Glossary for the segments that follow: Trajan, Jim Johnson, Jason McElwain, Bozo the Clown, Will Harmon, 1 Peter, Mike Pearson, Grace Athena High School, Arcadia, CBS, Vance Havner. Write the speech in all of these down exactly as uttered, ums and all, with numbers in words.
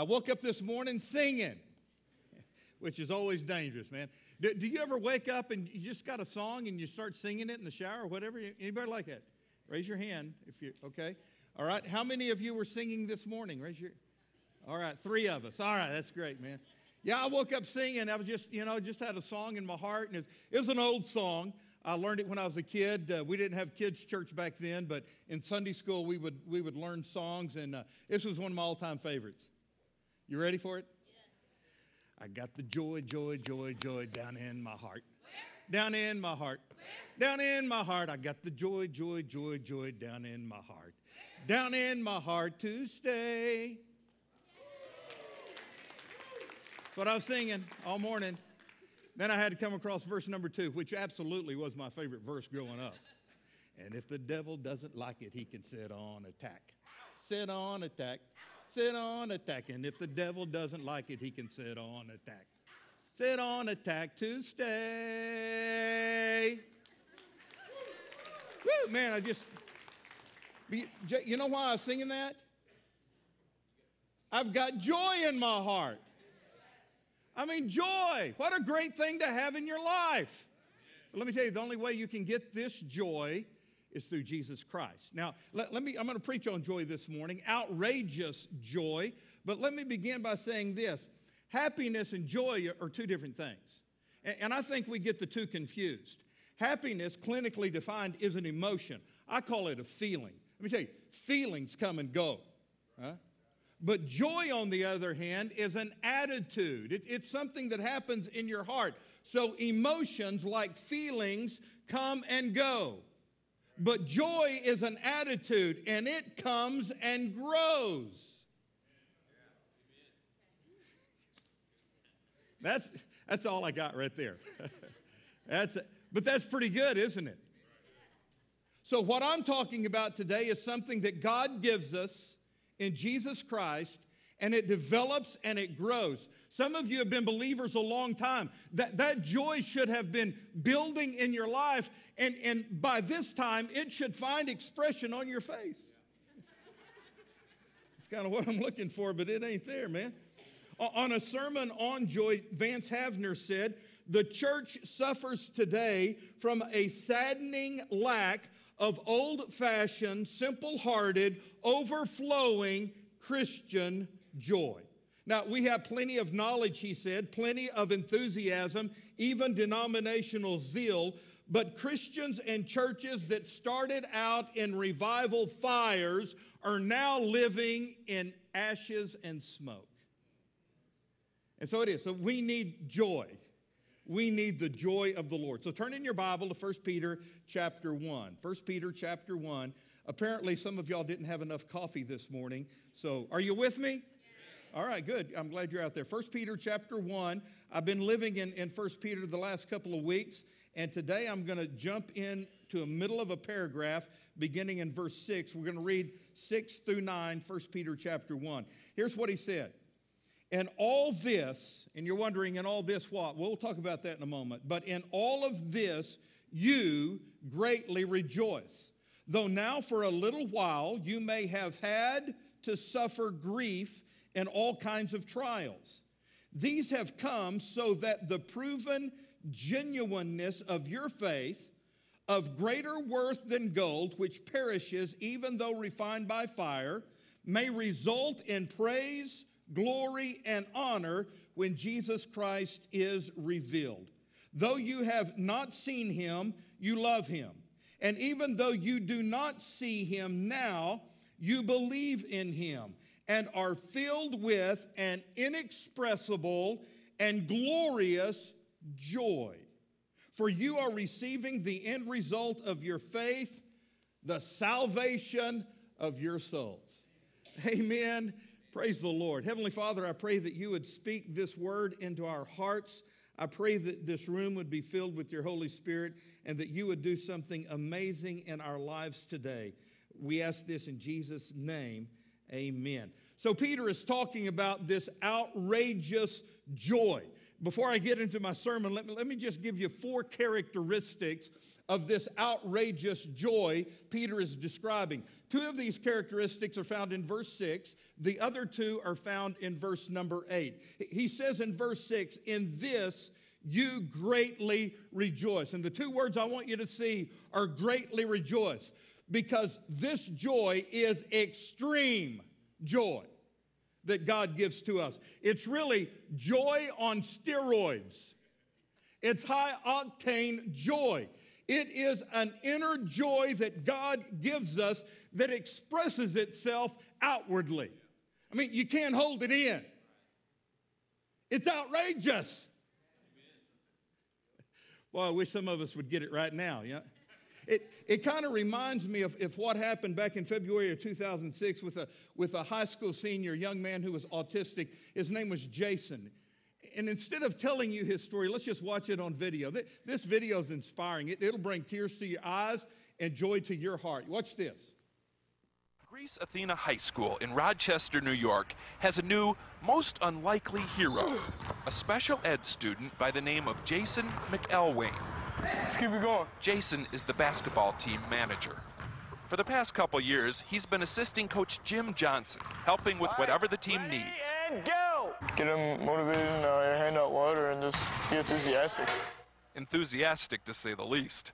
I woke up this morning singing, which is always dangerous, man. Do, do you ever wake up and you just got a song and you start singing it in the shower or whatever? Anybody like that? Raise your hand if you, okay. All right. How many of you were singing this morning? Raise your, all right. Three of us. All right. That's great, man. Yeah, I woke up singing. I was just, you know, just had a song in my heart. And it was, it was an old song. I learned it when I was a kid. Uh, we didn't have kids' church back then, but in Sunday school, we would we would learn songs. And uh, this was one of my all-time favorites. You ready for it? Yeah. I got the joy, joy, joy, joy down in my heart. Where? Down in my heart. Where? Down in my heart. I got the joy, joy, joy, joy down in my heart. Where? Down in my heart to stay. That's what I was singing all morning. Then I had to come across verse number two, which absolutely was my favorite verse growing up. And if the devil doesn't like it, he can sit on attack. Sit on attack. Sit on attack. And if the devil doesn't like it, he can sit on attack. Sit on attack to stay. Woo, man, I just, you know why I was singing that? I've got joy in my heart. I mean, joy. What a great thing to have in your life. But let me tell you, the only way you can get this joy is through Jesus Christ. Now, let, let me, I'm going to preach on joy this morning, outrageous joy. But let me begin by saying this. Happiness and joy are two different things. And, and I think we get the two confused. Happiness, clinically defined, is an emotion. I call it a feeling. Let me tell you, feelings come and go. Huh? But joy, on the other hand, is an attitude. It, it's something that happens in your heart. So emotions, like feelings, come and go. But joy is an attitude, and it comes and grows. That's, that's all I got right there. That's, but that's pretty good, isn't it? So what I'm talking about today is something that God gives us in Jesus Christ, and it develops and it grows. Some of you have been believers a long time. That, that joy should have been building in your life, and, and by this time, it should find expression on your face. It's kind of what I'm looking for, but it ain't there, man. On a sermon on joy, Vance Havner said, "The church suffers today from a saddening lack of old-fashioned, simple-hearted, overflowing Christian joy." Now, we have plenty of knowledge, he said, plenty of enthusiasm, even denominational zeal, but Christians and churches that started out in revival fires are now living in ashes and smoke. And so it is. So we need joy. We need the joy of the Lord. So turn in your Bible to First Peter chapter one. First Peter chapter one. Apparently, some of y'all didn't have enough coffee this morning. So are you with me? Yes. All right, good. I'm glad you're out there. First Peter chapter one. I've been living in, in First Peter the last couple of weeks. And today I'm going to jump into the middle of a paragraph beginning in verse six. We're going to read six through nine, First Peter chapter one. Here's what he said. And all this, and you're wondering, in all this what? We'll talk about that in a moment. But in all of this, you greatly rejoice, though now for a little while you may have had to suffer grief and all kinds of trials. These have come so that the proven genuineness of your faith, of greater worth than gold, which perishes even though refined by fire, may result in praise, glory, and honor when Jesus Christ is revealed. Though you have not seen him, you love him. And even though you do not see him now, you believe in him and are filled with an inexpressible and glorious joy. For you are receiving the end result of your faith, the salvation of your souls. Amen. Praise the Lord. Heavenly Father, I pray that you would speak this word into our hearts. I pray that this room would be filled with your Holy Spirit and that you would do something amazing in our lives today. We ask this in Jesus' name. Amen. So Peter is talking about this outrageous joy. Before I get into my sermon, let me, let me just give you four characteristics of this outrageous joy Peter is describing. Two of these characteristics are found in verse six. The other two are found in verse number eight. He says in verse six, in this you greatly rejoice. And the two words I want you to see are greatly rejoice, because this joy is extreme joy that God gives to us. It's really joy on steroids. It's high octane joy. It is an inner joy that God gives us that expresses itself outwardly. I mean, you can't hold it in. It's outrageous. Boy, I wish some of us would get it right now. Yeah. It it kind of reminds me of, of what happened back in February of two thousand six with a, with a high school senior young man who was autistic. His name was Jason. And instead of telling you his story, let's just watch it on video. This video is inspiring. It, it'll bring tears to your eyes and joy to your heart. Watch this. Grace Athena High School in Rochester, New York, has a new, most unlikely hero, a special ed student by the name of Jason McElwain. Let's keep it going. Jason is the basketball team manager. For the past couple years, he's been assisting Coach Jim Johnson, helping with whatever the team Ready needs. And go! Get him motivated and uh, hand out water and just be enthusiastic. Enthusiastic, to say the least.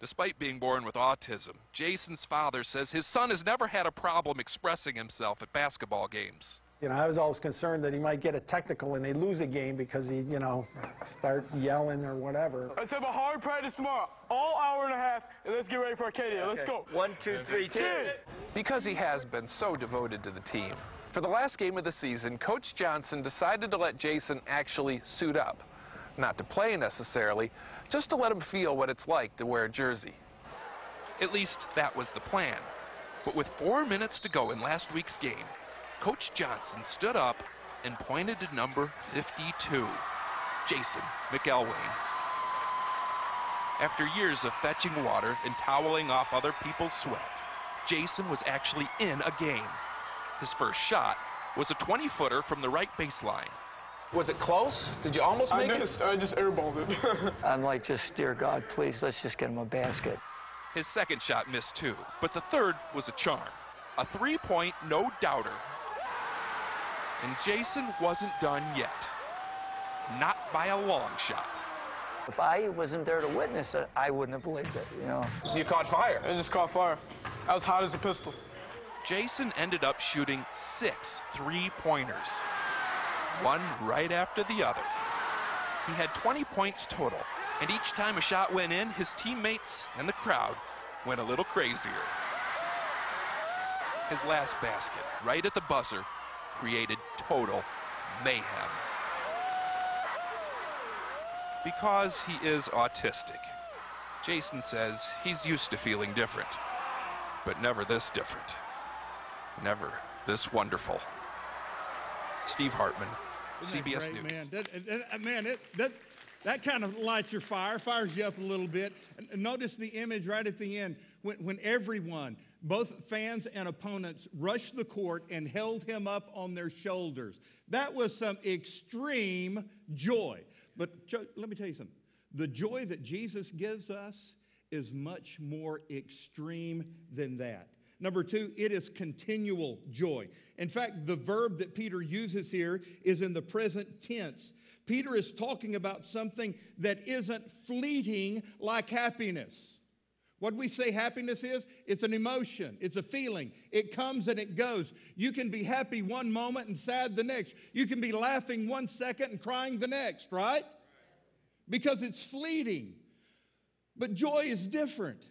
Despite being born with autism, Jason's father says his son has never had a problem expressing himself at basketball games. You know, I was always concerned that he might get a technical and they lose a game because he, you know, start yelling or whatever. Let's have a hard practice tomorrow, all hour and a half, and let's get ready for Arcadia. Okay. Let's go. One, two, three, two. Because he has been so devoted to the team, for the last game of the season, Coach Johnson decided to let Jason actually suit up. Not to play necessarily, just to let him feel what it's like to wear a jersey. At least that was the plan. But with four minutes to go in last week's game, Coach Johnson stood up and pointed to number fifty-two, Jason McElwain. After years of fetching water and toweling off other people's sweat, Jason was actually in a game. His first shot was a twenty-footer from the right baseline. Was it close? Did you almost make I missed, it? I just airballed it. I'm like, just, dear God, please, let's just get him a basket. His second shot missed too, but the third was a charm. A three-point no-doubter. And Jason wasn't done yet. Not by a long shot. If I wasn't there to witness it, I wouldn't have believed it, you know. You caught fire. I just caught fire. I was hot as a pistol. Jason ended up shooting six three-pointers, one right after the other. He had twenty points total, and each time a shot went in, his teammates and the crowd went a little crazier. His last basket, right at the buzzer, created total mayhem. Because he is autistic, Jason says he's used to feeling different, but never this different, never this wonderful. Steve Hartman, C B S News. Man, that, that, man it, that, that kind of lights your fire, fires you up a little bit. And notice the image right at the end when, when everyone, both fans and opponents, rushed the court and held him up on their shoulders. That was some extreme joy. But let me tell you something. The joy that Jesus gives us is much more extreme than that. Number two, it is continual joy. In fact, the verb that Peter uses here is in the present tense. Peter is talking about something that isn't fleeting like happiness. What we say happiness is, it's an emotion, it's a feeling. It comes and it goes. You can be happy one moment and sad the next. You can be laughing one second and crying the next, right? Because it's fleeting. But joy is different.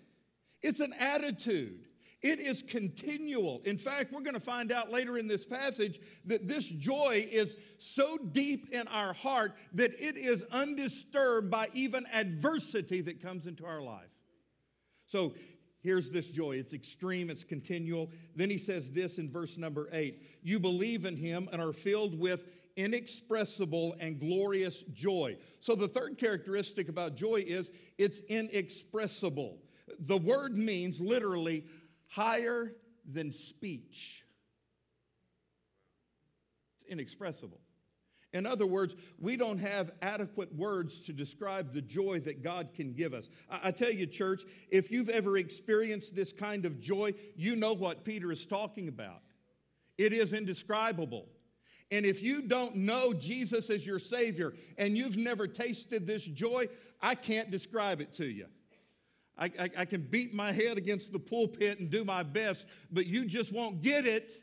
It's an attitude. It is continual. In fact, we're going to find out later in this passage that this joy is so deep in our heart that it is undisturbed by even adversity that comes into our life. So here's this joy. It's extreme. It's continual. Then he says this in verse number eight. You believe in him and are filled with inexpressible and glorious joy. So the third characteristic about joy is it's inexpressible. The word means literally higher than speech. It's inexpressible. In other words, we don't have adequate words to describe the joy that God can give us. I, I tell you, church, if you've ever experienced this kind of joy, you know what Peter is talking about. It is indescribable. And if you don't know Jesus as your Savior and you've never tasted this joy, I can't describe it to you. I, I, I can beat my head against the pulpit and do my best, but you just won't get it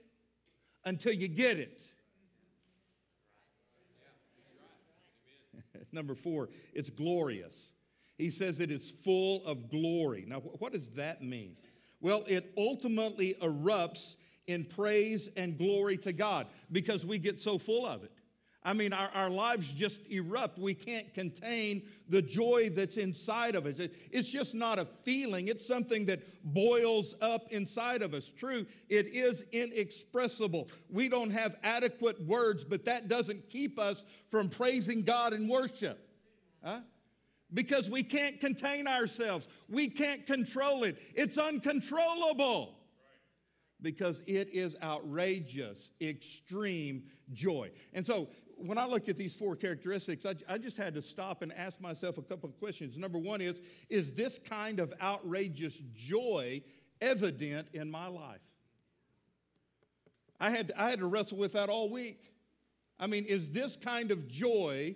until you get it. Number four, it's glorious. He says it is full of glory. Now, what does that mean? Well, it ultimately erupts in praise and glory to God because we get so full of it. I mean, our, our lives just erupt. We can't contain the joy that's inside of us. It, it's just not a feeling. It's something that boils up inside of us. True, it is inexpressible. We don't have adequate words, but that doesn't keep us from praising God in worship. Huh? Because we can't contain ourselves. We can't control it. It's uncontrollable. Because it is outrageous, extreme joy. And so when I look at these four characteristics, I, I just had to stop and ask myself a couple of questions. Number one is, is this kind of outrageous joy evident in my life? I had, I had to wrestle with that all week. I mean, is this kind of joy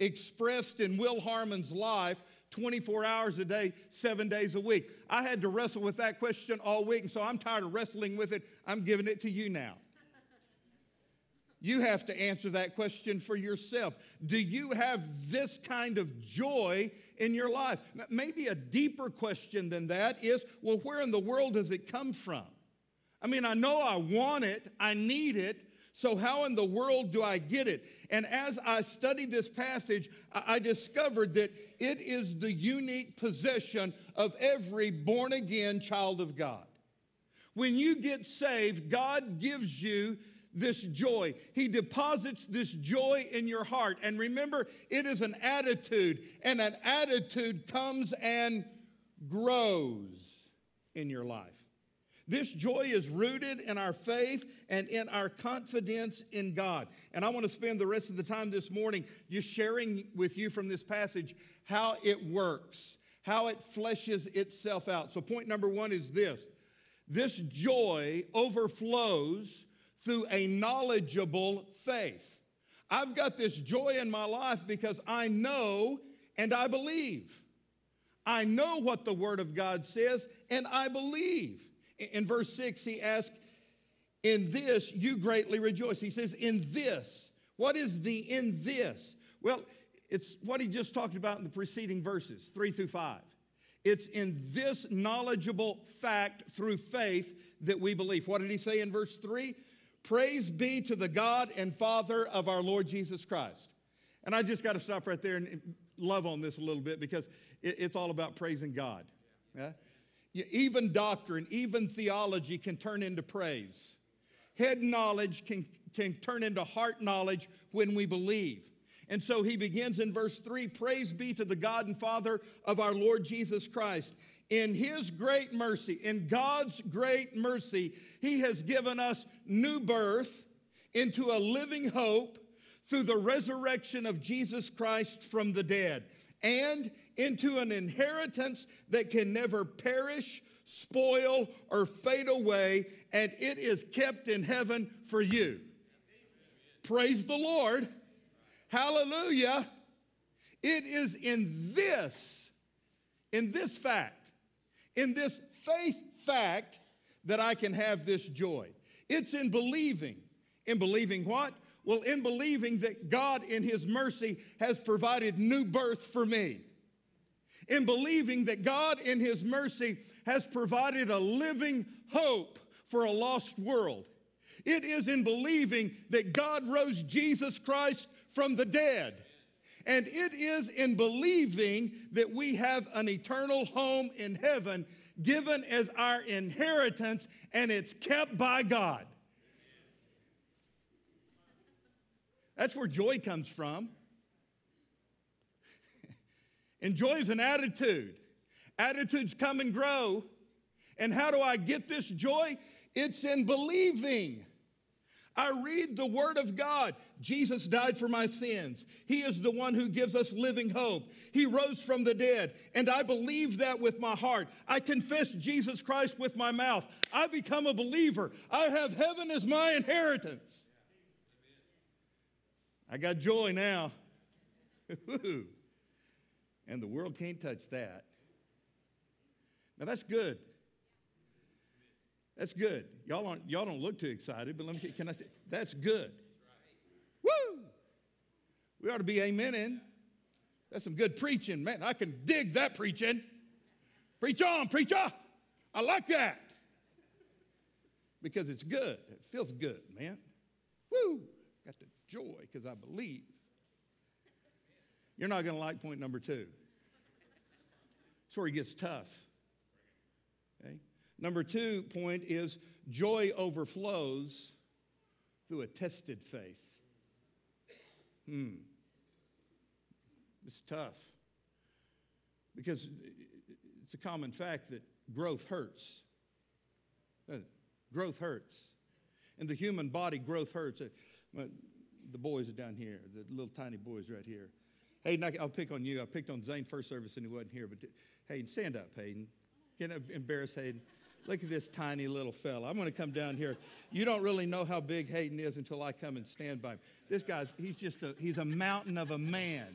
expressed in Will Harmon's life twenty-four hours a day, seven days a week? I had to wrestle with that question all week, and so I'm tired of wrestling with it. I'm giving it to you now. You have to answer that question for yourself. Do you have this kind of joy in your life? Maybe a deeper question than that is, well, where in the world does it come from? I mean, I know I want it, I need it, so how in the world do I get it? And as I studied this passage, I discovered that it is the unique possession of every born-again child of God. When you get saved, God gives you this joy. He deposits this joy in your heart. And remember, it is an attitude, and an attitude comes and grows in your life. This joy is rooted in our faith and in our confidence in God. And I want to spend the rest of the time this morning just sharing with you from this passage how it works, how it fleshes itself out. So point number one is this. This joy overflows through a knowledgeable faith. I've got this joy in my life because I know and I believe. I know what the Word of God says and I believe. In verse six, he asks, in this you greatly rejoice. He says, in this. What is the in this? Well, it's what he just talked about in the preceding verses, three through five. It's in this knowledgeable fact through faith that we believe. What did he say in verse three? Praise be to the God and Father of our Lord Jesus Christ. And I just got to stop right there and love on this a little bit because it's all about praising God. Yeah? Even doctrine, even theology can turn into praise. Head knowledge can, can turn into heart knowledge when we believe. And so he begins in verse three, praise be to the God and Father of our Lord Jesus Christ. In his great mercy, in God's great mercy, he has given us new birth into a living hope through the resurrection of Jesus Christ from the dead, and into an inheritance that can never perish, spoil, or fade away, and it is kept in heaven for you. Amen. Praise the Lord. Hallelujah. It is in this, in this fact, in this faith fact that I can have this joy. It's in believing. In believing what? Well, in believing that God in his mercy has provided new birth for me. In believing that God in his mercy has provided a living hope for a lost world. It is in believing that God rose Jesus Christ from the dead. And it is in believing that we have an eternal home in heaven given as our inheritance, and it's kept by God. That's where joy comes from. And joy is an attitude. Attitudes come and grow. And how do I get this joy? It's in believing. I read the Word of God. Jesus died for my sins. He is the one who gives us living hope. He rose from the dead, and I believe that with my heart. I confess Jesus Christ with my mouth. I become a believer. I have heaven as my inheritance. I got joy now. And the world can't touch that. Now, that's good. That's good. Y'all aren't, y'all don't look too excited, but let me, can I say, that's good. Woo! We ought to be amening. That's some good preaching, man. I can dig that preaching. Preach on, preacher. I like that. Because it's good. It feels good, man. Woo! Got the joy because I believe. You're not going to like point number two. That's where it gets tough. Okay? Number two point is joy overflows through a tested faith. Hmm. It's tough because it's a common fact that growth hurts. Growth hurts. In the human body, growth hurts. The boys are down here, the little tiny boys right here. Hayden, I'll pick on you. I picked on Zane first service and he wasn't here. But Hayden, stand up, Hayden. Can't embarrass Hayden. Look at this tiny little fella. I'm going to come down here. You don't really know how big Hayden is until I come and stand by him. This guy's, he's just a, he's a mountain of a man.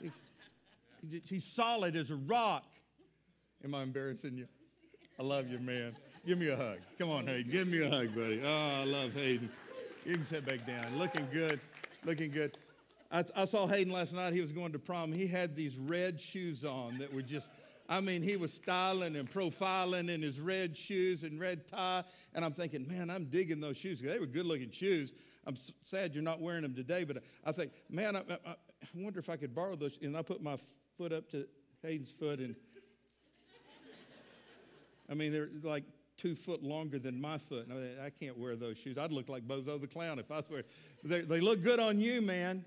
He's, he's solid as a rock. Am I embarrassing you? I love you, man. Give me a hug. Come on, Hayden. Give me a hug, buddy. Oh, I love Hayden. You can sit back down. Looking good. Looking good. I, I saw Hayden last night. He was going to prom. He had these red shoes on that were just... I mean, he was styling and profiling in his red shoes and red tie. And I'm thinking, man, I'm digging those shoes. They were good-looking shoes. I'm sad you're not wearing them today. But I think, man, I, I, I wonder if I could borrow those. And I put my foot up to Hayden's foot. And I mean, they're like two foot longer than my foot. And I, mean, I can't wear those shoes. I'd look like Bozo the Clown if I was wearing them. They, they look good on you, man.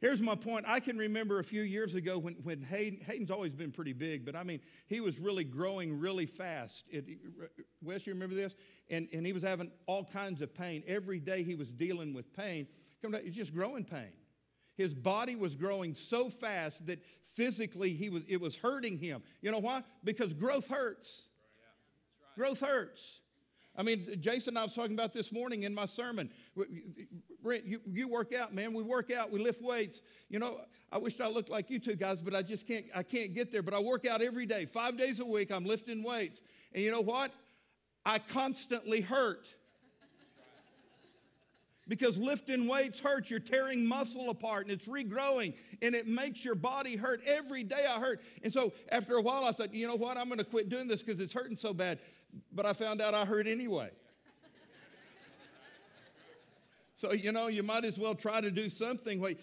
Here's my point. I can remember a few years ago when, when Hayden, Hayden's always been pretty big, but I mean, he was really growing really fast. It, Wes, you remember this? And, and he was having all kinds of pain. Every day he was dealing with pain. Come down, just growing pain. His body was growing so fast that physically he was it was hurting him. You know why? Because growth hurts. Right. Yeah. That's right. Growth hurts. I mean, Jason and I was talking about this morning in my sermon. Brent, you, you work out, man. We work out. We lift weights. You know, I wish I looked like you two guys, but I just can't, I can't get there. But I work out every day. Five days a week, I'm lifting weights. And you know what? I constantly hurt. Because lifting weights hurts. You're tearing muscle apart, and it's regrowing, and it makes your body hurt. Every day I hurt. And so after a while, I said, you know what? I'm going to quit doing this because it's hurting so bad. But I found out I hurt anyway. So, you know, you might as well try to do something. But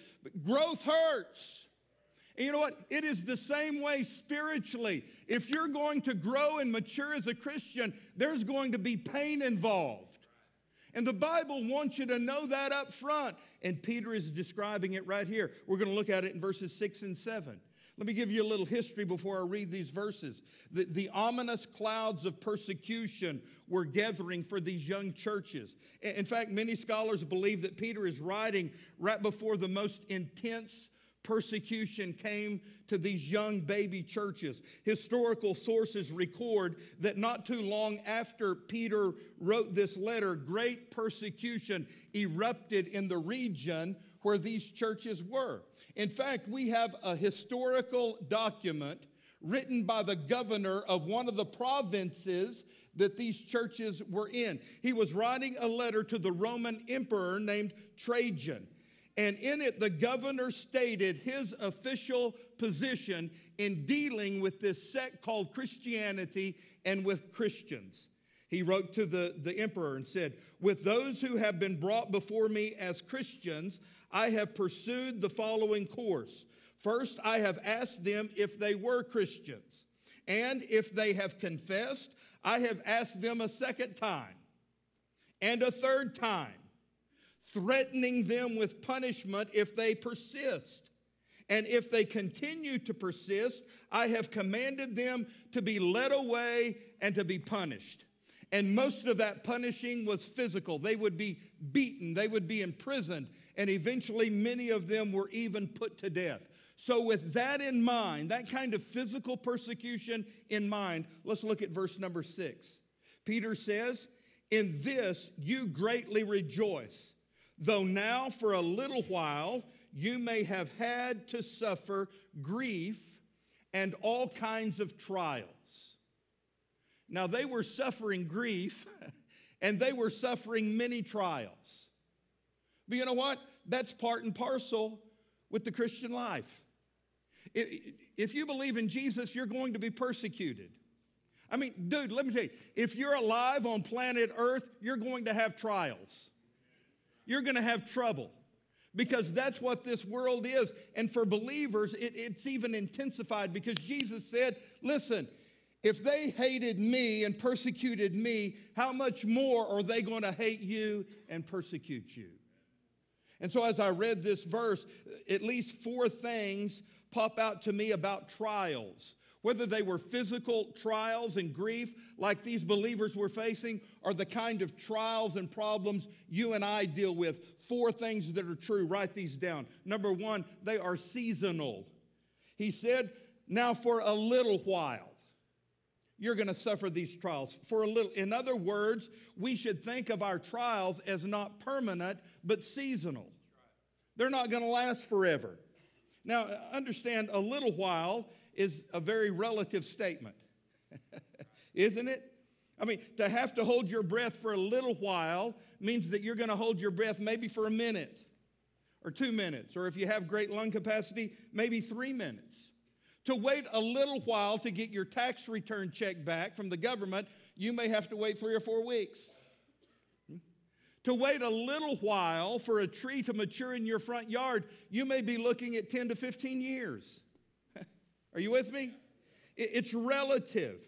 growth hurts. And you know what? It is the same way spiritually. If you're going to grow and mature as a Christian, there's going to be pain involved. And the Bible wants you to know that up front. And Peter is describing it right here. We're going to look at it in verses six and seven. Let me give you a little history before I read these verses. The, the ominous clouds of persecution were gathering for these young churches. In fact, many scholars believe that Peter is writing right before the most intense persecution came to these young baby churches. Historical sources record that not too long after Peter wrote this letter, great persecution erupted in the region where these churches were. In fact, we have a historical document written by the governor of one of the provinces that these churches were in. He was writing a letter to the Roman emperor named Trajan. And in it, the governor stated his official position in dealing with this sect called Christianity and with Christians. He wrote to the, the emperor and said, "With those who have been brought before me as Christians, I have pursued the following course. First, I have asked them if they were Christians. And if they have confessed, I have asked them a second time and a third time, threatening them with punishment if they persist. And if they continue to persist, I have commanded them to be led away and to be punished. And most of that punishing was physical. They would be beaten. They would be imprisoned. And eventually many of them were even put to death. So with that in mind, that kind of physical persecution in mind, let's look at verse number six. Peter says, "In this you greatly rejoice, though now for a little while you may have had to suffer grief and all kinds of trials." Now they were suffering grief and they were suffering many trials. But you know what? That's part and parcel with the Christian life. If you believe in Jesus, you're going to be persecuted. I mean, dude, let me tell you, if you're alive on planet Earth, you're going to have trials. You're going to have trouble because that's what this world is. And for believers, it, it's even intensified because Jesus said, listen, if they hated me and persecuted me, how much more are they going to hate you and persecute you? And so as I read this verse, at least four things pop out to me about trials, whether they were physical trials and grief like these believers were facing or the kind of trials and problems you and I deal with. Four things that are true. Write these down. Number one, they are seasonal. He said, now for a little while, you're going to suffer these trials for a little. In other words, we should think of our trials as not permanent, but seasonal. They're not going to last forever. Now, understand, a little while is a very relative statement, isn't it? I mean, to have to hold your breath for a little while means that you're going to hold your breath maybe for a minute or two minutes, or if you have great lung capacity, maybe three minutes. To wait a little while to get your tax return check back from the government, you may have to wait three or four weeks. To wait a little while for a tree to mature in your front yard, you may be looking at ten to fifteen years. Are you with me? It's relative.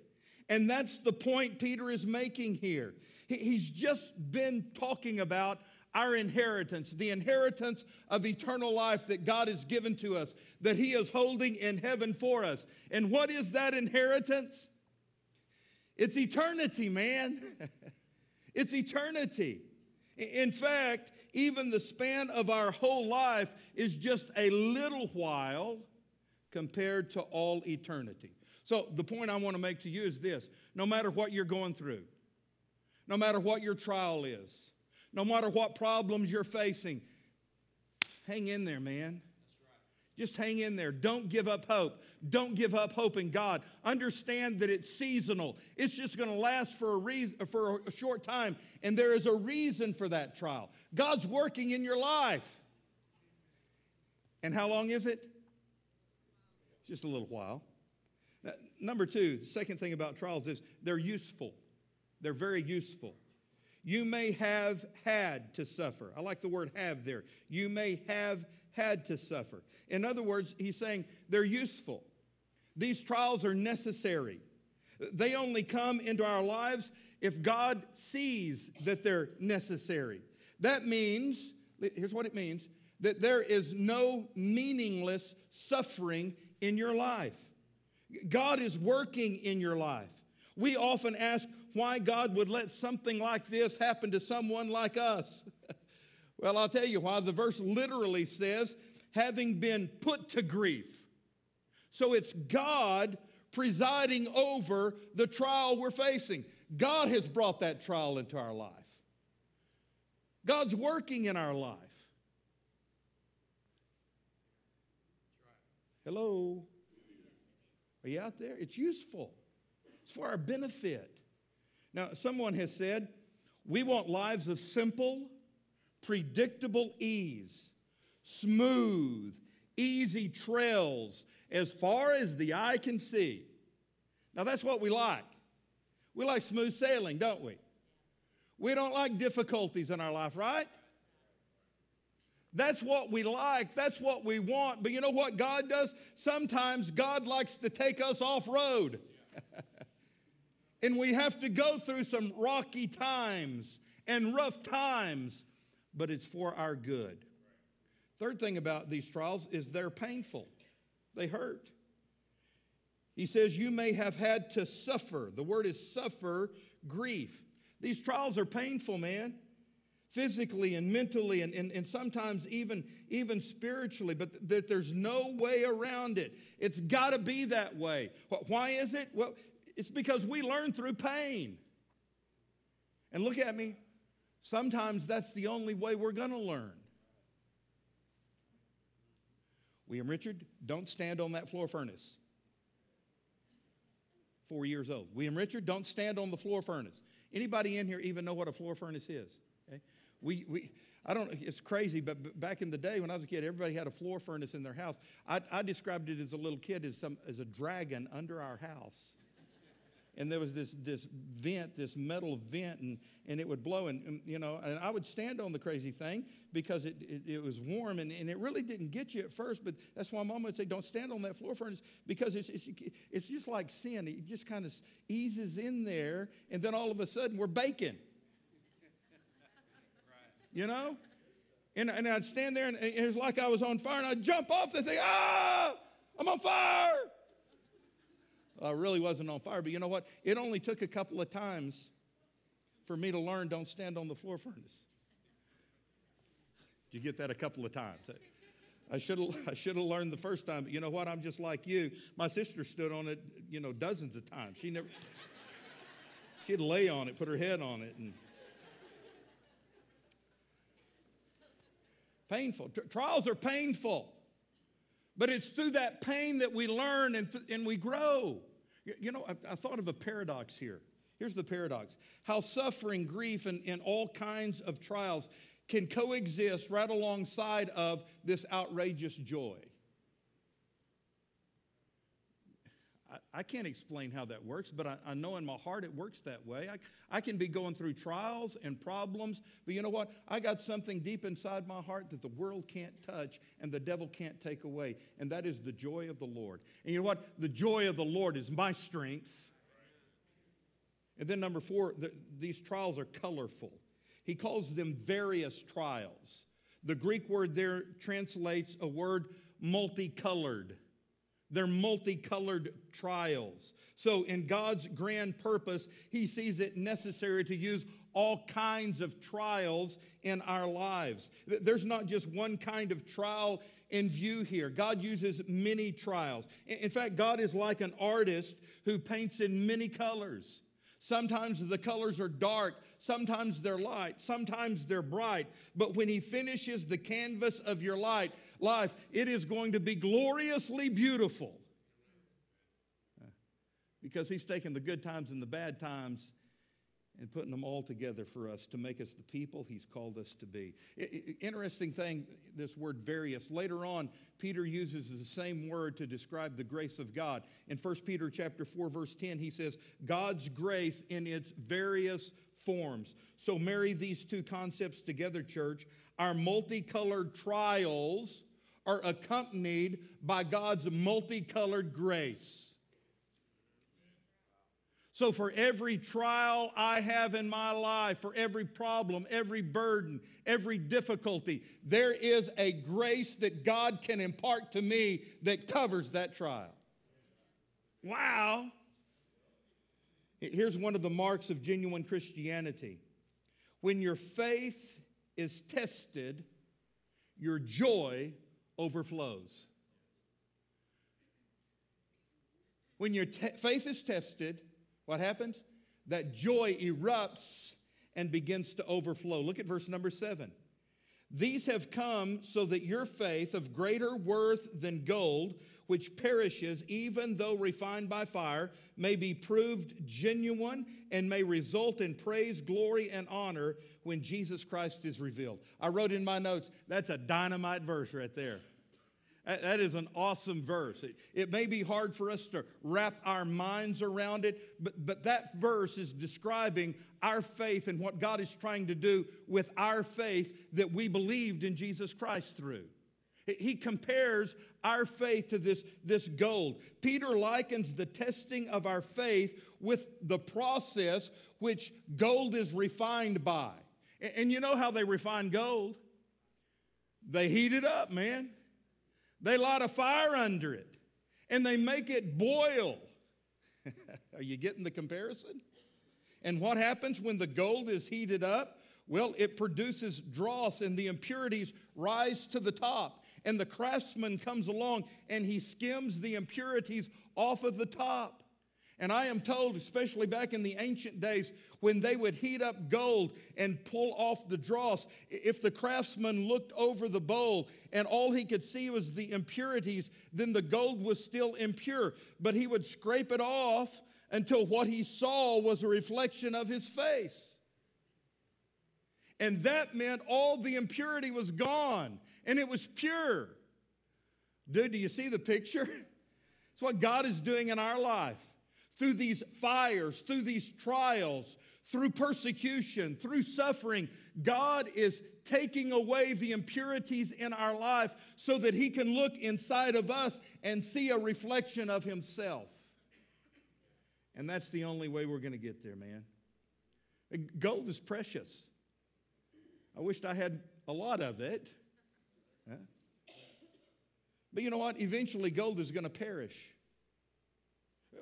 And that's the point Peter is making here. He's just been talking about our inheritance, the inheritance of eternal life that God has given to us, that he is holding in heaven for us. And what is that inheritance? It's eternity, man. It's eternity. In fact, even the span of our whole life is just a little while compared to all eternity. So the point I want to make to you is this. No matter what you're going through, no matter what your trial is, no matter what problems you're facing, hang in there, man. That's right. Just hang in there. Don't give up hope. Don't give up hope in God. Understand that it's seasonal. It's just going to last for a reason, for a short time, and there is a reason for that trial. God's working in your life. And how long is it? Just a little while. Now, number two, the second thing about trials is they're useful. They're very useful. You may have had to suffer. I like the word have there. You may have had to suffer. In other words, he's saying they're useful. These trials are necessary. They only come into our lives if God sees that they're necessary. That means, here's what it means, that there is no meaningless suffering in your life. God is working in your life. We often ask why God would let something like this happen to someone like us. Well, I'll tell you why. The verse literally says, having been put to grief. So it's God presiding over the trial we're facing. God has brought that trial into our life. God's working in our life. Hello? Are you out there? It's useful. It's for our benefit. Now, someone has said, we want lives of simple, predictable ease, smooth, easy trails as far as the eye can see. Now, that's what we like. We like smooth sailing, don't we? We don't like difficulties in our life, right? That's what we like. That's what we want. But you know what God does? Sometimes God likes to take us off-road. And we have to go through some rocky times and rough times, but it's for our good. Third thing about these trials is they're painful. They hurt. He says, you may have had to suffer. The word is suffer, grief. These trials are painful, man. Physically and mentally and, and, and sometimes even, even spiritually, but th- that there's no way around it. It's got to be that way. Why is it? Well, it's because we learn through pain. And look at me, sometimes that's the only way we're going to learn. William Richard, don't stand on that floor furnace. Four years old. William Richard, don't stand on the floor furnace. Anybody in here even know what a floor furnace is? Okay? We, we, I don't, it's crazy, but b- back in the day when I was a kid, everybody had a floor furnace in their house. I, I described it as a little kid as some, as a dragon under our house. And there was this this vent, this metal vent, and, and it would blow. And, and, you know, and I would stand on the crazy thing because it, it, it was warm, and, and it really didn't get you at first. But that's why Mom would say, don't stand on that floor furnace because it's, it's, it's just like sin. It just kind of eases in there, and then all of a sudden we're baking. You know? And, and I'd stand there, and it was like I was on fire, and I'd jump off the thing. Ah, I'm on fire. I really wasn't on fire, but you know what? It only took a couple of times for me to learn don't stand on the floor furnace. Did you get that a couple of times? I should have I should have learned the first time, but you know what? I'm just like you. My sister stood on it, you know, dozens of times. She never, she'd lay on it, put her head on it. And painful. Trials are painful. But it's through that pain that we learn and, th- and we grow. You, you know, I, I thought of a paradox here. Here's the paradox. How suffering, grief, and, and all kinds of trials can coexist right alongside of this outrageous joy. I, I can't explain how that works, but I, I know in my heart it works that way. I, I can be going through trials and problems, but you know what? I got something deep inside my heart that the world can't touch and the devil can't take away, and that is the joy of the Lord. And you know what? The joy of the Lord is my strength. And then number four, the, these trials are colorful. He calls them various trials. The Greek word there translates a word multicolored. They're multicolored trials. So in God's grand purpose, he sees it necessary to use all kinds of trials in our lives. There's not just one kind of trial in view here. God uses many trials. In fact, God is like an artist who paints in many colors. Sometimes the colors are dark, sometimes they're light, sometimes they're bright. But when he finishes the canvas of your light, life, it is going to be gloriously beautiful. Because he's taking the good times and the bad times and putting them all together for us to make us the people he's called us to be. Interesting thing, this word various. Later on, Peter uses the same word to describe the grace of God. In First Peter chapter four, verse ten, he says, God's grace in its various forms. So marry these two concepts together, church. Our multicolored trials are accompanied by God's multicolored grace. So for every trial I have in my life, for every problem, every burden, every difficulty, there is a grace that God can impart to me that covers that trial. Wow. Here's one of the marks of genuine Christianity. When your faith is tested, your joy overflows. When your te- faith is tested, what happens? That joy erupts and begins to overflow. Look at verse number seven. These have come so that your faith of greater worth than gold, which perishes even though refined by fire, may be proved genuine and may result in praise, glory, and honor when Jesus Christ is revealed. I wrote in my notes, that's a dynamite verse right there. That is an awesome verse. It, it may be hard for us to wrap our minds around it, but, but that verse is describing our faith and what God is trying to do with our faith that we believed in Jesus Christ through. He compares our faith to this, this gold. Peter likens the testing of our faith with the process which gold is refined by. And, and you know how they refine gold? They heat it up, man. They light a fire under it, and they make it boil. Are you getting the comparison? And what happens when the gold is heated up? Well, it produces dross, and the impurities rise to the top. And the craftsman comes along, and he skims the impurities off of the top. And I am told, especially back in the ancient days, when they would heat up gold and pull off the dross, if the craftsman looked over the bowl and all he could see was the impurities, then the gold was still impure. But he would scrape it off until what he saw was a reflection of his face. And that meant all the impurity was gone, and it was pure. Dude, do you see the picture? It's what God is doing in our life. Through these fires, through these trials, through persecution, through suffering, God is taking away the impurities in our life so that he can look inside of us and see a reflection of himself. And that's the only way we're going to get there, man. Gold is precious. I wished I had a lot of it. Huh? But you know what? Eventually, gold is going to perish.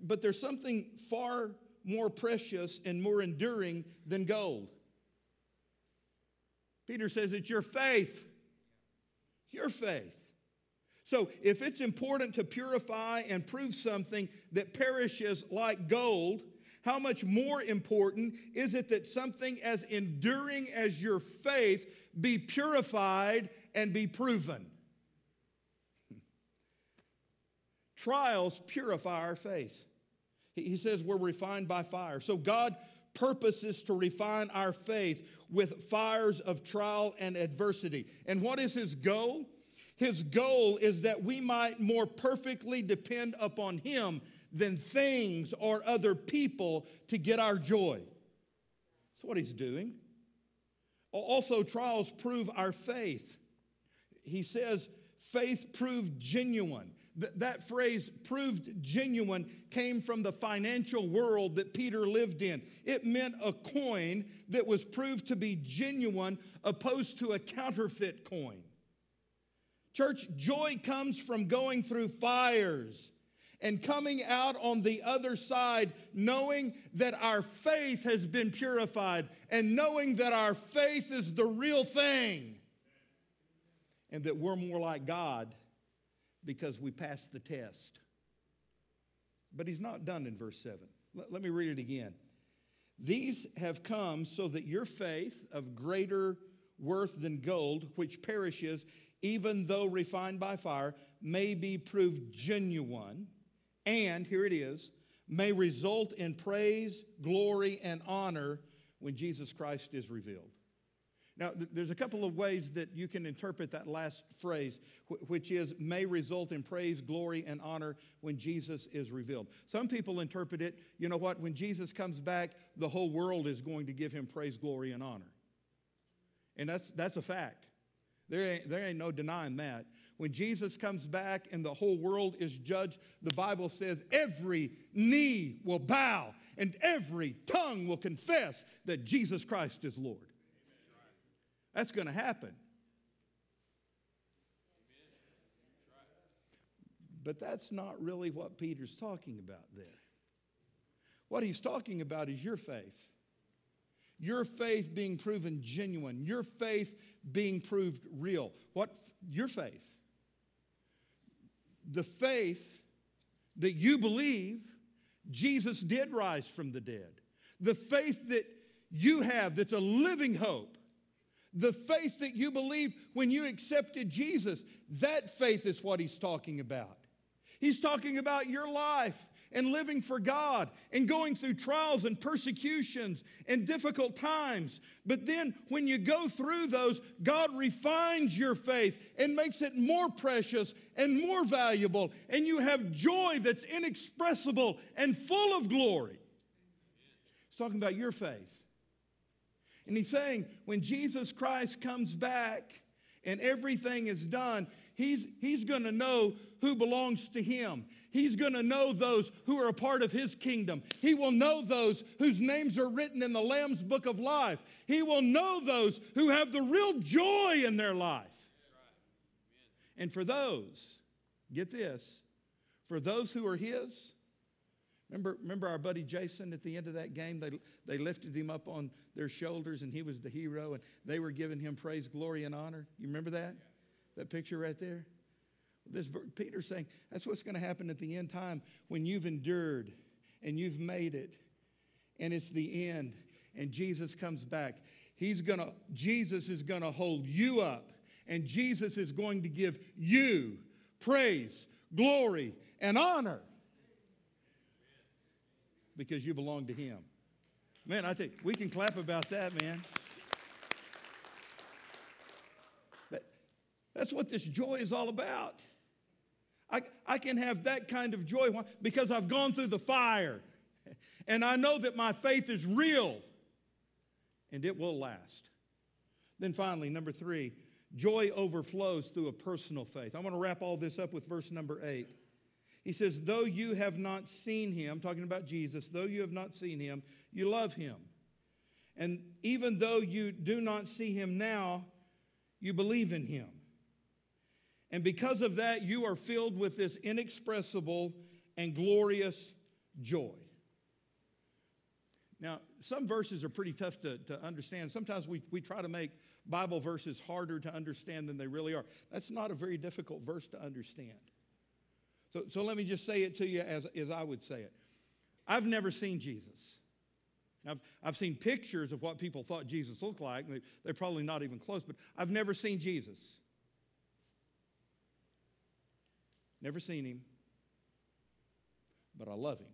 But there's something far more precious and more enduring than gold. Peter says it's your faith. Your faith. So if it's important to purify and prove something that perishes like gold, how much more important is it that something as enduring as your faith be purified and be proven? Trials purify our faith. He says we're refined by fire. So God purposes to refine our faith with fires of trial and adversity. And what is his goal? His goal is that we might more perfectly depend upon him than things or other people to get our joy. That's what he's doing. Also, trials prove our faith. He says faith proved genuine. That phrase, proved genuine, came from the financial world that Peter lived in. It meant a coin that was proved to be genuine opposed to a counterfeit coin. Church, joy comes from going through fires and coming out on the other side knowing that our faith has been purified and knowing that our faith is the real thing and that we're more like God because we passed the test. But he's not done in verse seven. Let, let me read it again. These have come so that your faith of greater worth than gold, which perishes, even though refined by fire, may be proved genuine, and, here it is, may result in praise, glory, and honor when Jesus Christ is revealed. Now, there's a couple of ways that you can interpret that last phrase, which is, may result in praise, glory, and honor when Jesus is revealed. Some people interpret it, you know what, when Jesus comes back, the whole world is going to give him praise, glory, and honor. And that's that's a fact. There ain't, there ain't no denying that. When Jesus comes back and the whole world is judged, the Bible says every knee will bow and every tongue will confess that Jesus Christ is Lord. That's going to happen. But that's not really what Peter's talking about there. What he's talking about is your faith. Your faith being proven genuine. Your faith being proved real. What? Your faith. The faith that you believe Jesus did rise from the dead. The faith that you have that's a living hope. The faith that you believed when you accepted Jesus, that faith is what he's talking about. He's talking about your life and living for God and going through trials and persecutions and difficult times. But then when you go through those, God refines your faith and makes it more precious and more valuable. And you have joy that's inexpressible and full of glory. He's talking about your faith. And he's saying, when Jesus Christ comes back and everything is done, he's, he's going to know who belongs to him. He's going to know those who are a part of his kingdom. He will know those whose names are written in the Lamb's book of life. He will know those who have the real joy in their life. And for those, get this, for those who are his, Remember, remember our buddy Jason at the end of that game? They, they lifted him up on their shoulders, and he was the hero, and they were giving him praise, glory, and honor. You remember that? Yeah. That picture right there? This Peter's saying that's what's going to happen at the end time when you've endured and you've made it, and it's the end, and Jesus comes back. He's going to, Jesus is going to hold you up, and Jesus is going to give you praise, glory, and honor. Because you belong to him. Man, I think we can clap about that, man. That, that's what this joy is all about. I, I can have that kind of joy because I've gone through the fire. And I know that my faith is real. And it will last. Then finally, number three, joy overflows through a personal faith. I want to wrap all this up with verse number eight. He says, though you have not seen him, talking about Jesus, though you have not seen him, you love him. And even though you do not see him now, you believe in him. And because of that, you are filled with this inexpressible and glorious joy. Now, some verses are pretty tough to, to understand. Sometimes we, we try to make Bible verses harder to understand than they really are. That's not a very difficult verse to understand. So, so let me just say it to you as, as I would say it. I've never seen Jesus. I've, I've seen pictures of what people thought Jesus looked like. They, they're probably not even close, but I've never seen Jesus. Never seen him, but I love him.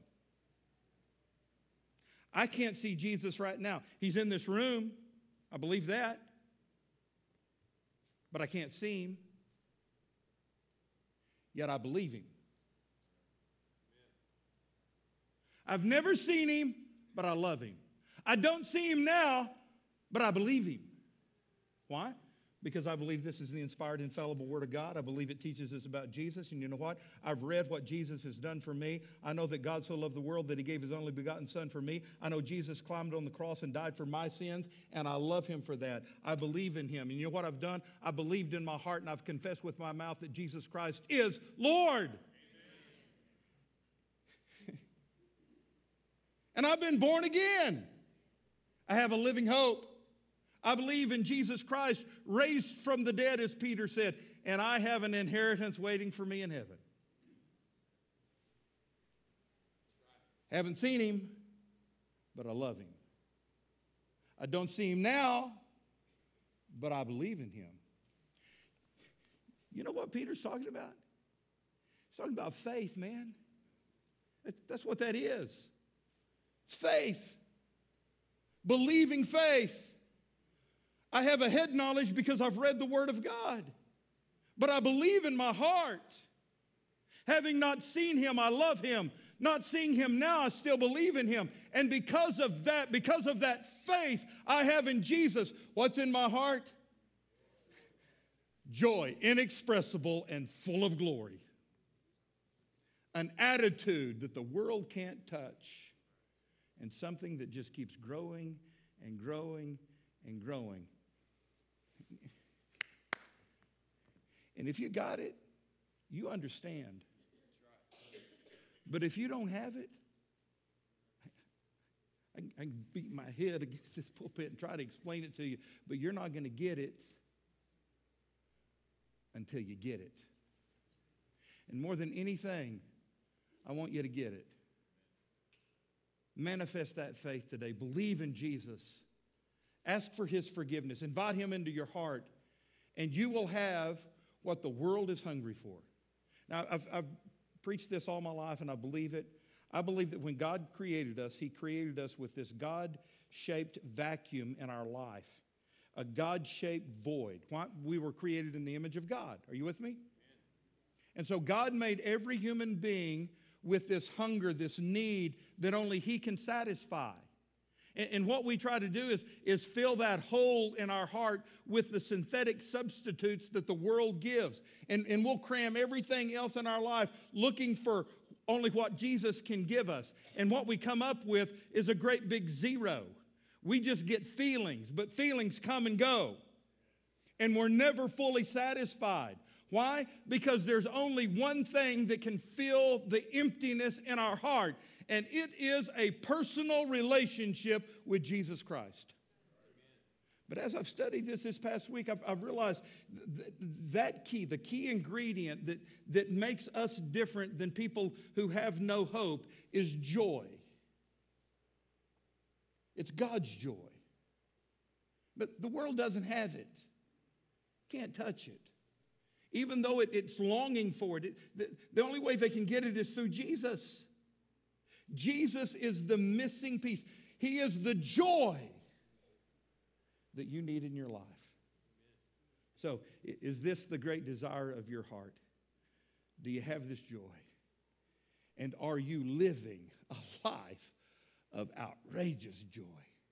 I can't see Jesus right now. He's in this room. I believe that. But I can't see him. Yet I believe him. I've never seen him, but I love him. I don't see him now, but I believe him. Why? Because I believe this is the inspired, infallible Word of God. I believe it teaches us about Jesus. And you know what? I've read what Jesus has done for me. I know that God so loved the world that he gave his only begotten Son for me. I know Jesus climbed on the cross and died for my sins, and I love him for that. I believe in him. And you know what I've done? I believed in my heart, and I've confessed with my mouth that Jesus Christ is Lord. And I've been born again. I have a living hope. I believe in Jesus Christ, raised from the dead, as Peter said, and I have an inheritance waiting for me in heaven. Right. Haven't seen him, but I love him. I don't see him now, but I believe in him. You know what Peter's talking about? He's talking about faith, man. That's what that is. It's faith. Believing faith. I have a head knowledge because I've read the Word of God. But I believe in my heart. Having not seen him, I love him. Not seeing him now, I still believe in him. And because of that, because of that faith I have in Jesus, what's in my heart? Joy, inexpressible and full of glory. An attitude that the world can't touch. And something that just keeps growing and growing and growing. And if you got it, you understand. But if you don't have it, I, I can beat my head against this pulpit and try to explain it to you, but you're not going to get it until you get it. And more than anything, I want you to get it. Manifest that faith today. Believe in Jesus. Ask for his forgiveness. Invite him into your heart, and you will have what the world is hungry for. Now, I've, I've preached this all my life, and I believe it. I believe that when God created us, he created us with this God-shaped vacuum in our life, a God-shaped void. We were created in the image of God. Are you with me? And so God made every human being with this hunger, this need that only he can satisfy. And what we try to do is, is fill that hole in our heart with the synthetic substitutes that the world gives. And, and we'll cram everything else in our life looking for only what Jesus can give us. And what we come up with is a great big zero. We just get feelings, but feelings come and go. And we're never fully satisfied. Why? Because there's only one thing that can fill the emptiness in our heart, and it is a personal relationship with Jesus Christ. But as I've studied this this past week, I've, I've realized th- that key, the key ingredient that, that makes us different than people who have no hope is joy. It's God's joy. But the world doesn't have it. Can't touch it. Even though it, it's longing for it, it the, the only way they can get it is through Jesus. Jesus is the missing piece. He is the joy that you need in your life. So, is this the great desire of your heart? Do you have this joy? And are you living a life of outrageous joy?